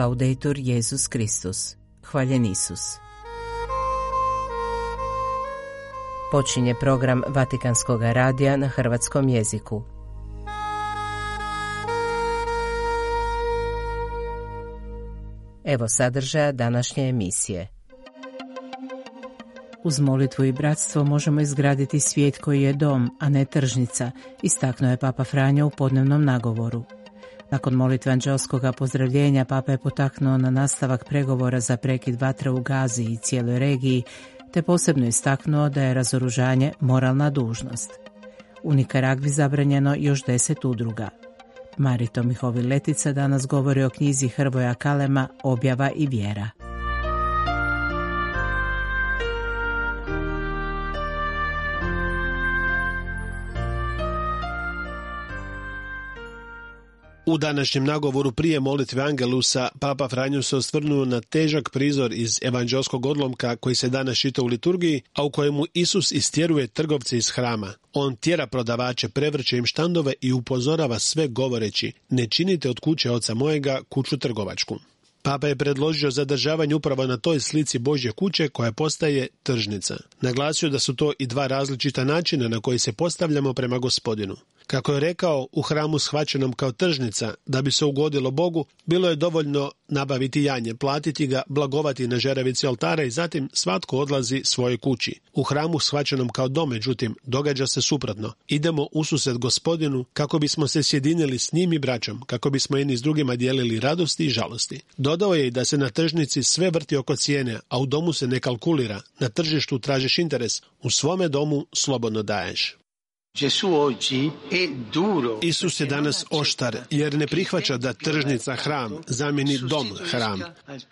Laudetur Jezus Kristus, hvaljen Isus. Počinje program Vatikanskog radija na hrvatskom jeziku. Evo sadržaja današnje emisije. Uz molitvu i bratstvo možemo izgraditi svijet koji je dom, a ne tržnica, istaknuo je Papa Franjo u podnevnom nagovoru. Nakon molitve anđelskog pozdravljenja, Papa je potaknuo na nastavak pregovora za prekid vatre u Gazi i cijeloj regiji, te posebno istaknuo da je razoružanje moralna dužnost. U Nikaragvi zabranjeno još 10 udruga. Mario Mihovil Letica danas govori o knjizi Hrvoja Kalema Objava i vjera. U današnjem nagovoru prije molitve Angelusa, Papa Franjo se osvrnuo na težak prizor iz evanđelskog odlomka koji se danas čita u liturgiji, a u kojemu Isus istjeruje trgovce iz hrama. On tjera prodavače, prevrće im štandove i upozorava sve govoreći: ne činite od kuće oca mojega kuću trgovačku. Papa je predložio zadržavanje upravo na toj slici Božje kuće koja postaje tržnica. Naglasio da su to i dva različita načina na koji se postavljamo prema Gospodinu. Kako je rekao, u hramu shvaćenom kao tržnica, da bi se ugodilo Bogu, bilo je dovoljno nabaviti janje, platiti ga, blagovati na žeravici oltara i zatim svatko odlazi svojoj kući. U hramu shvaćenom kao dom, međutim, događa se suprotno. Idemo ususret Gospodinu kako bismo se sjedinili s njim i braćom, kako bismo jedni s drugima dijelili radosti i žalosti. Dodao je i da se na tržnici sve vrti oko cijene, a u domu se ne kalkulira. Na tržištu tražiš interes, u svome domu slobodno daješ. Isus je danas oštar jer ne prihvaća da tržnica hram zamijeni dom hram,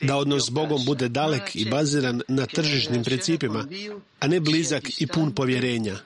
da odnos s Bogom bude dalek i baziran na tržišnim principima, a ne blizak i pun povjerenja.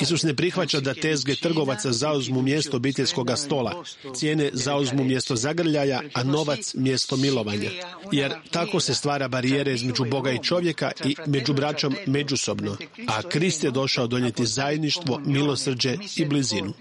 Isus ne prihvaća da tezge trgovaca zauzmu mjesto obiteljskog stola, cijene zauzmu mjesto zagrljaja, a novac mjesto milovanja, jer tako se stvara barijere između Boga i čovjeka i među braćom međusobno, a Krist je došao donijeti zajedništvo, milost srđe i blizinu.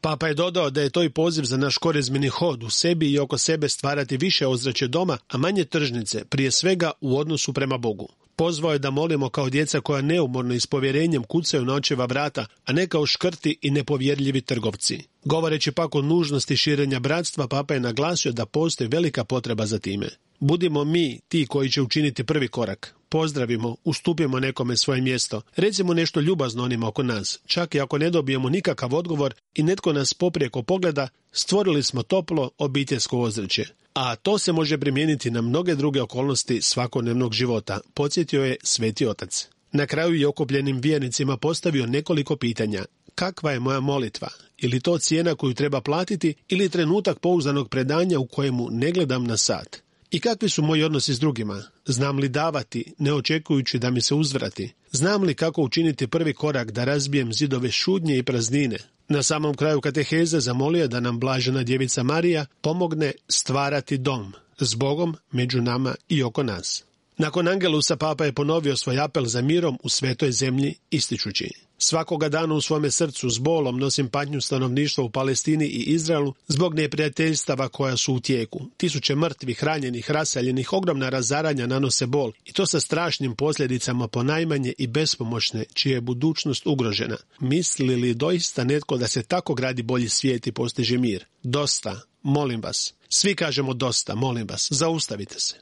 Papa je dodao da je to i poziv za naš korezmeni hod u sebi i oko sebe stvarati više ozračje doma, a manje tržnice, prije svega u odnosu prema Bogu. Pozvao je da molimo kao djeca koja neumorno i s povjerenjem kucaju na očeva vrata, a ne kao škrti i nepovjerljivi trgovci. Govoreći pak o nužnosti širenja bratstva, Papa je naglasio da postoji velika potreba za time. Budimo mi ti koji će učiniti prvi korak. Pozdravimo, ustupimo nekome svoje mjesto, recimo nešto ljubazno onima oko nas. Čak i ako ne dobijemo nikakav odgovor i netko nas poprijeko pogleda, stvorili smo toplo obiteljsko ozračje. A to se može primijeniti na mnoge druge okolnosti svakodnevnog života, podsjetio je Sveti Otac. Na kraju je okupljenim vjernicima postavio nekoliko pitanja. Kakva je moja molitva? Ili to cijena koju treba platiti ili trenutak pouzdanog predanja u kojemu ne gledam na sat? I kakvi su moji odnosi s drugima? Znam li davati, ne očekujući da mi se uzvrati? Znam li kako učiniti prvi korak da razbijem zidove šutnje i praznine? Na samom kraju kateheze zamolio da nam Blažena Djevica Marija pomogne stvarati dom s Bogom među nama i oko nas. Nakon Angelusa Papa je ponovio svoj apel za mirom u svetoj zemlji ističući: svakoga dana u svome srcu s bolom nosim patnju stanovništva u Palestini i Izraelu zbog neprijateljstava koja su u tijeku. Tisuće mrtvih, ranjenih, raseljenih, ogromna razaranja nanose bol i to sa strašnim posljedicama po najmanje i bespomoćne, čija je budućnost ugrožena. Misli li doista netko da se tako gradi bolji svijet i postiže mir? Dosta, molim vas. Svi kažemo dosta, molim vas, zaustavite se.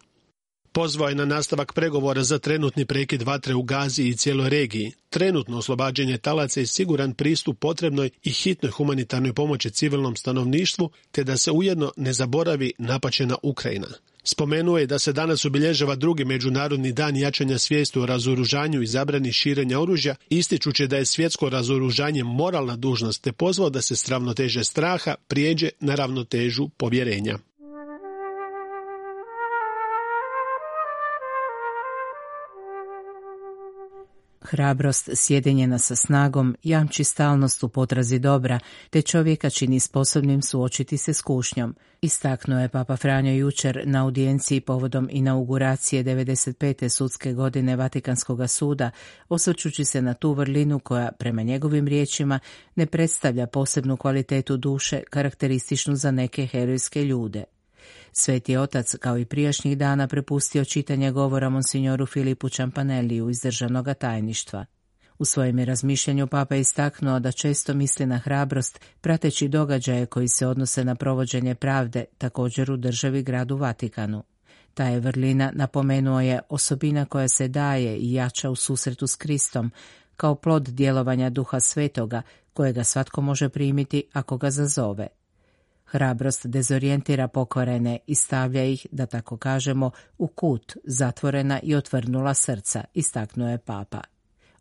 Pozvao je na nastavak pregovora za trenutni prekid vatre u Gazi i cijeloj regiji, trenutno oslobađanje talaca i siguran pristup potrebnoj i hitnoj humanitarnoj pomoći civilnom stanovništvu, te da se ujedno ne zaboravi napaćena Ukrajina. Spomenuo je da se danas obilježava drugi međunarodni dan jačanja svijesti o razoružanju i zabrani širenja oružja, ističući da je svjetsko razoružanje moralna dužnost, te pozvao da se s ravnoteže straha prijeđe na ravnotežu povjerenja. Hrabrost, sjedinjena sa snagom, jamči stalnost u potrazi dobra, te čovjeka čini sposobnim suočiti se s kušnjom, istaknuo je Papa Franjo jučer na audijenciji povodom inauguracije 95. sudske godine Vatikanskog suda, osvrćući se na tu vrlinu koja, prema njegovim riječima, ne predstavlja posebnu kvalitetu duše karakterističnu za neke herojske ljude. Sveti otac, kao i prijašnjih dana, prepustio čitanje govora monsignoru Filipu Čampanelliju iz državnog tajništva. U svojem je razmišljanju papa istaknuo da često misli na hrabrost, prateći događaje koji se odnose na provođenje pravde, također u državi gradu Vatikanu. Ta je vrlina, napomenuo je, osobina koja se daje i jača u susretu s Kristom, kao plod djelovanja Duha Svetoga, kojega svatko može primiti ako ga zazove. Hrabrost dezorijentira pokvarene i stavlja ih, da tako kažemo, u kut, zatvorena i otvrnula srca, istaknuo je papa.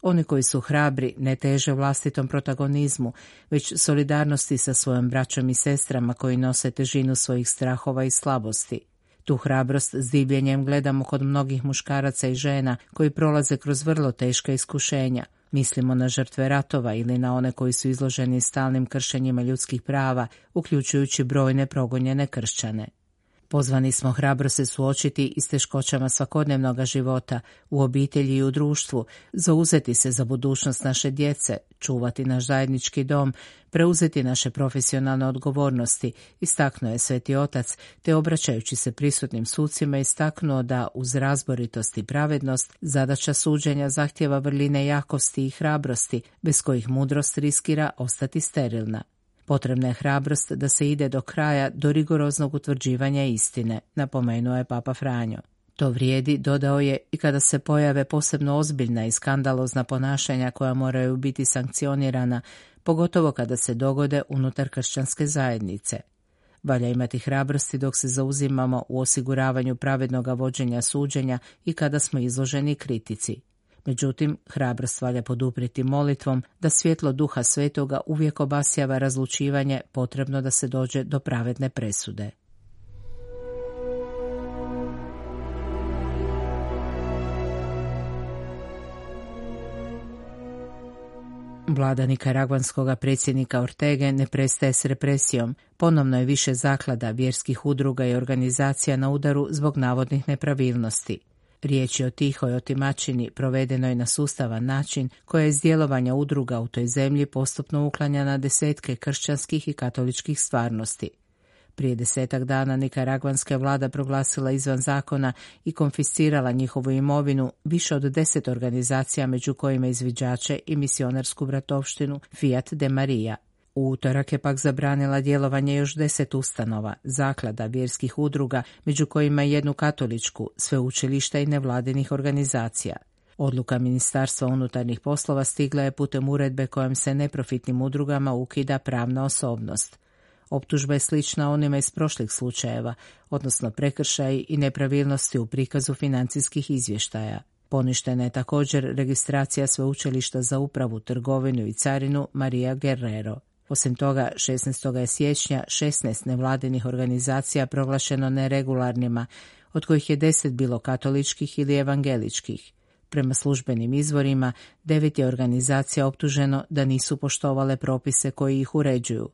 Oni koji su hrabri ne teže vlastitom protagonizmu, već solidarnosti sa svojim braćom i sestrama koji nose težinu svojih strahova i slabosti. Tu hrabrost s divljenjem gledamo kod mnogih muškaraca i žena koji prolaze kroz vrlo teška iskušenja. Mislimo na žrtve ratova ili na one koji su izloženi stalnim kršenjima ljudskih prava, uključujući brojne progonjene kršćane. Pozvani smo hrabro se suočiti i s teškoćama svakodnevnog života, u obitelji i u društvu, zauzeti se za budućnost naše djece, čuvati naš zajednički dom, preuzeti naše profesionalne odgovornosti, istaknuo je Sveti Otac, te obraćajući se prisutnim sucima istaknuo da uz razboritost i pravednost zadaća suđenja zahtjeva vrline jakosti i hrabrosti, bez kojih mudrost riskira ostati sterilna. Potrebna je hrabrost da se ide do kraja, do rigoroznog utvrđivanja istine, napomenuo je Papa Franjo. To vrijedi, dodao je, i kada se pojave posebno ozbiljna i skandalozna ponašanja koja moraju biti sankcionirana, pogotovo kada se dogode unutar kršćanske zajednice. Valja imati hrabrosti dok se zauzimamo u osiguravanju pravednog vođenja suđenja i kada smo izloženi kritici. Međutim, hrabrost valja poduprijeti molitvom da svjetlo Duha Svetoga uvijek obasjava razlučivanje potrebno da se dođe do pravedne presude. Vlada nikaragvanskog predsjednika Ortege ne prestaje s represijom. Ponovno je više zaklada, vjerskih udruga i organizacija na udaru zbog navodnih nepravilnosti. Riječ je o tihoj otimačini provedenoj na sustavan način koja je iz djelovanja udruga u toj zemlji postupno uklanja na desetke kršćanskih i katoličkih stvarnosti. Prije 10-tak dana nikaragvanska vlada proglasila izvan zakona i konfiscirala njihovu imovinu više od 10 organizacija među kojima izviđače i misionarsku bratovštinu Fiat de Marija. U utorak je pak zabranila djelovanje još 10 ustanova, zaklada, vjerskih udruga, među kojima jednu katoličku, sveučilišta i nevladinih organizacija. Odluka Ministarstva unutarnjih poslova stigla je putem uredbe kojom se neprofitnim udrugama ukida pravna osobnost. Optužba je slična onima iz prošlih slučajeva, odnosno prekršaji i nepravilnosti u prikazu financijskih izvještaja. Poništena je također registracija sveučilišta za upravu, trgovinu i carinu Marija Guerrero. Osim toga, 16. siječnja 16 nevladinih organizacija proglašeno neregularnima, od kojih je 10 bilo katoličkih ili evangeličkih. Prema službenim izvorima, 9 je organizacija optuženo da nisu poštovale propise koji ih uređuju.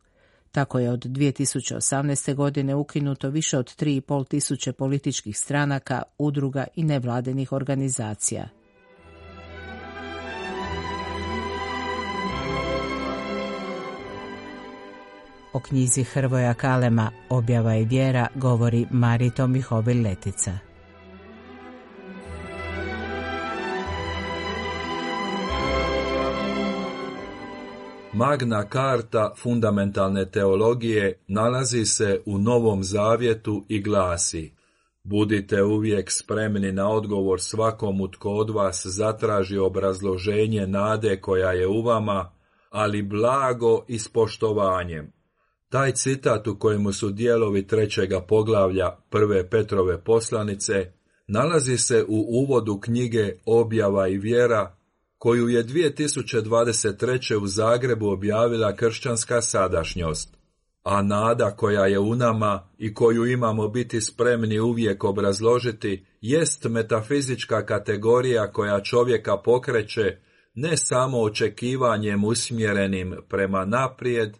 Tako je od 2018. godine ukinuto više od 3.500 političkih stranaka, udruga i nevladinih organizacija. O knjizi Hrvoja Kalema Objava i vjera govori Mario Mihovil Letica. Magna karta fundamentalne teologije nalazi se u Novom Zavjetu i glasi: budite uvijek spremni na odgovor svakomu tko od vas zatraži obrazloženje nade koja je u vama, ali blago i s poštovanjem. Taj citat, u kojemu su dijelovi 3. poglavlja Prve Petrove poslanice, nalazi se u uvodu knjige Objava i vjera, koju je 2023. u Zagrebu objavila Kršćanska sadašnjost. A nada koja je u nama i koju imamo biti spremni uvijek obrazložiti jest metafizička kategorija koja čovjeka pokreće ne samo očekivanjem usmjerenim prema naprijed,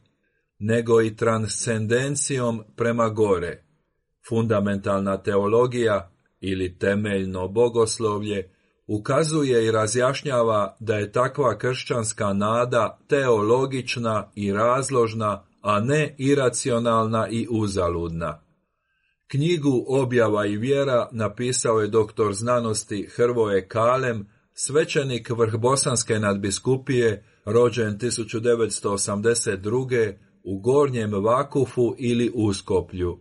nego i transcendencijom prema gore. Fundamentalna teologija ili temeljno bogoslovlje ukazuje i razjašnjava da je takva kršćanska nada teologična i razložna, a ne iracionalna i uzaludna. Knjigu Objava i vjera napisao je doktor znanosti Hrvoje Kalem, svećenik Vrh Bosanske nadbiskupije, rođen 1982. u Gornjem Vakufu ili Uskoplju.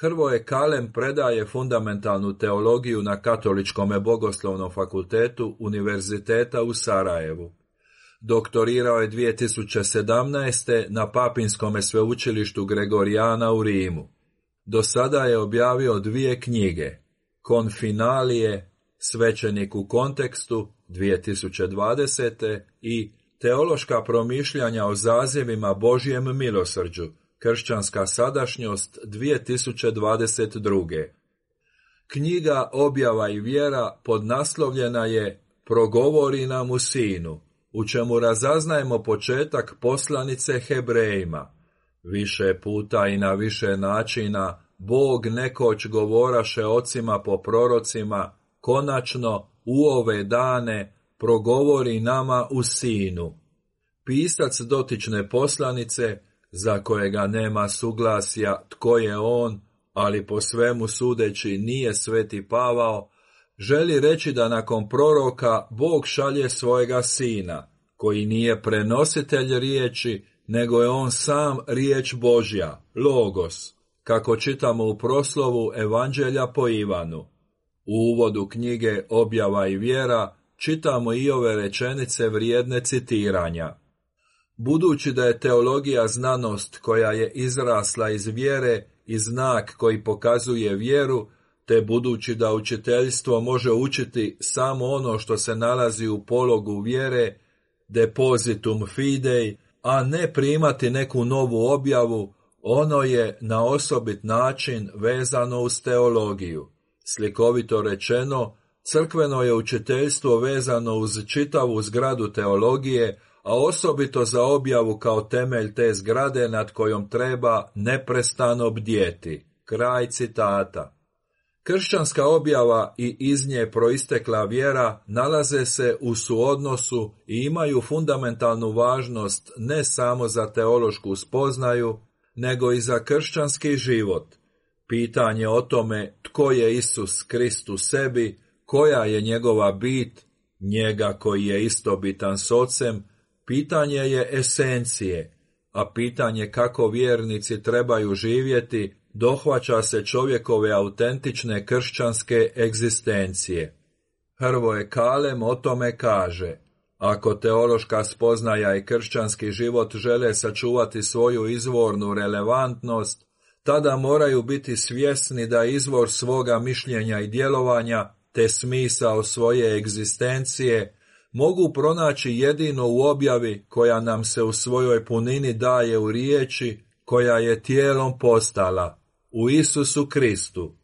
Hrvoje Kalem predaje fundamentalnu teologiju na Katoličkom bogoslovnom fakultetu Univerziteta u Sarajevu. Doktorirao je 2017. na Papinskom sveučilištu Gregorijana u Rimu. Do sada je objavio 2 knjige, Konfinalije, Svećenik u kontekstu 2020. i Teološka promišljanja o zazivima Božjem milosrđu, Kršćanska sadašnjost 2022. Knjiga Objava i vjera podnaslovljena je Progovori nam u Sinu, u čemu razaznajemo početak poslanice Hebrejima. Više puta i na više načina Bog nekoć govoraše ocima po prorocima, konačno u ove dane progovori nama u Sinu. Pisac dotične poslanice, za kojega nema suglasja tko je on, ali po svemu sudeći nije sveti Pavao, želi reći da nakon proroka Bog šalje svojega sina, koji nije prenositelj riječi, nego je on sam riječ Božja, logos, kako čitamo u proslovu Evanđelja po Ivanu. U uvodu knjige Objava i vjera čitamo i ove rečenice vrijedne citiranja. Budući da je teologija znanost koja je izrasla iz vjere i znak koji pokazuje vjeru, te budući da učiteljstvo može učiti samo ono što se nalazi u pologu vjere, depositum fidei, a ne primati neku novu objavu, ono je na osobit način vezano uz teologiju. Slikovito rečeno, crkveno je učiteljstvo vezano uz čitavu zgradu teologije, a osobito za objavu kao temelj te zgrade nad kojom treba neprestano bdjeti. Kraj citata. Kršćanska objava i iz nje proistekla vjera nalaze se u suodnosu i imaju fundamentalnu važnost ne samo za teološku spoznaju, nego i za kršćanski život. Pitanje o tome tko je Isus Krist u sebi, koja je njegova bit, njega koji je istobitan s Ocem, pitanje je esencije, a pitanje kako vjernici trebaju živjeti dohvaća se čovjekove autentične kršćanske egzistencije. Hrvoje Kalem o tome kaže: ako teološka spoznaja i kršćanski život žele sačuvati svoju izvornu relevantnost, tada moraju biti svjesni da izvor svoga mišljenja i djelovanja te smisao svoje egzistencije mogu pronaći jedino u objavi koja nam se u svojoj punini daje u riječi koja je tijelom postala, u Isusu Kristu.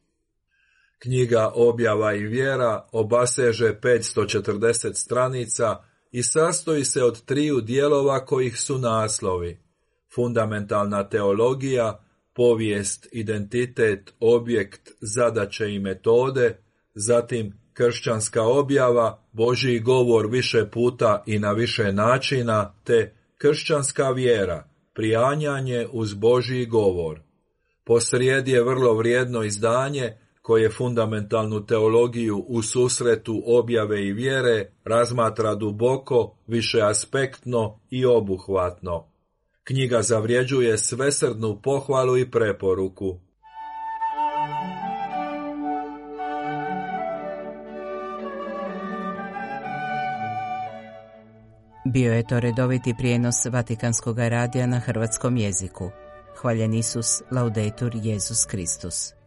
Knjiga Objava i vjera obaseže 540 stranica i sastoji se od 3 dijelova kojih su naslovi: Fundamentalna teologija, Povijest, identitet, objekt, zadaće i metode, zatim Kršćanska objava, Božji govor više puta i na više načina, te Kršćanska vjera, prijanjanje uz Božji govor. Posrijedi je vrlo vrijedno izdanje koje fundamentalnu teologiju u susretu objave i vjere razmatra duboko, višeaspektno i obuhvatno. Knjiga zavređuje svesrdnu pohvalu i preporuku. Bio je to redoviti prijenos Vatikanskog radija na hrvatskom jeziku. Hvaljen Isus, Laudetur Jezus Kristus.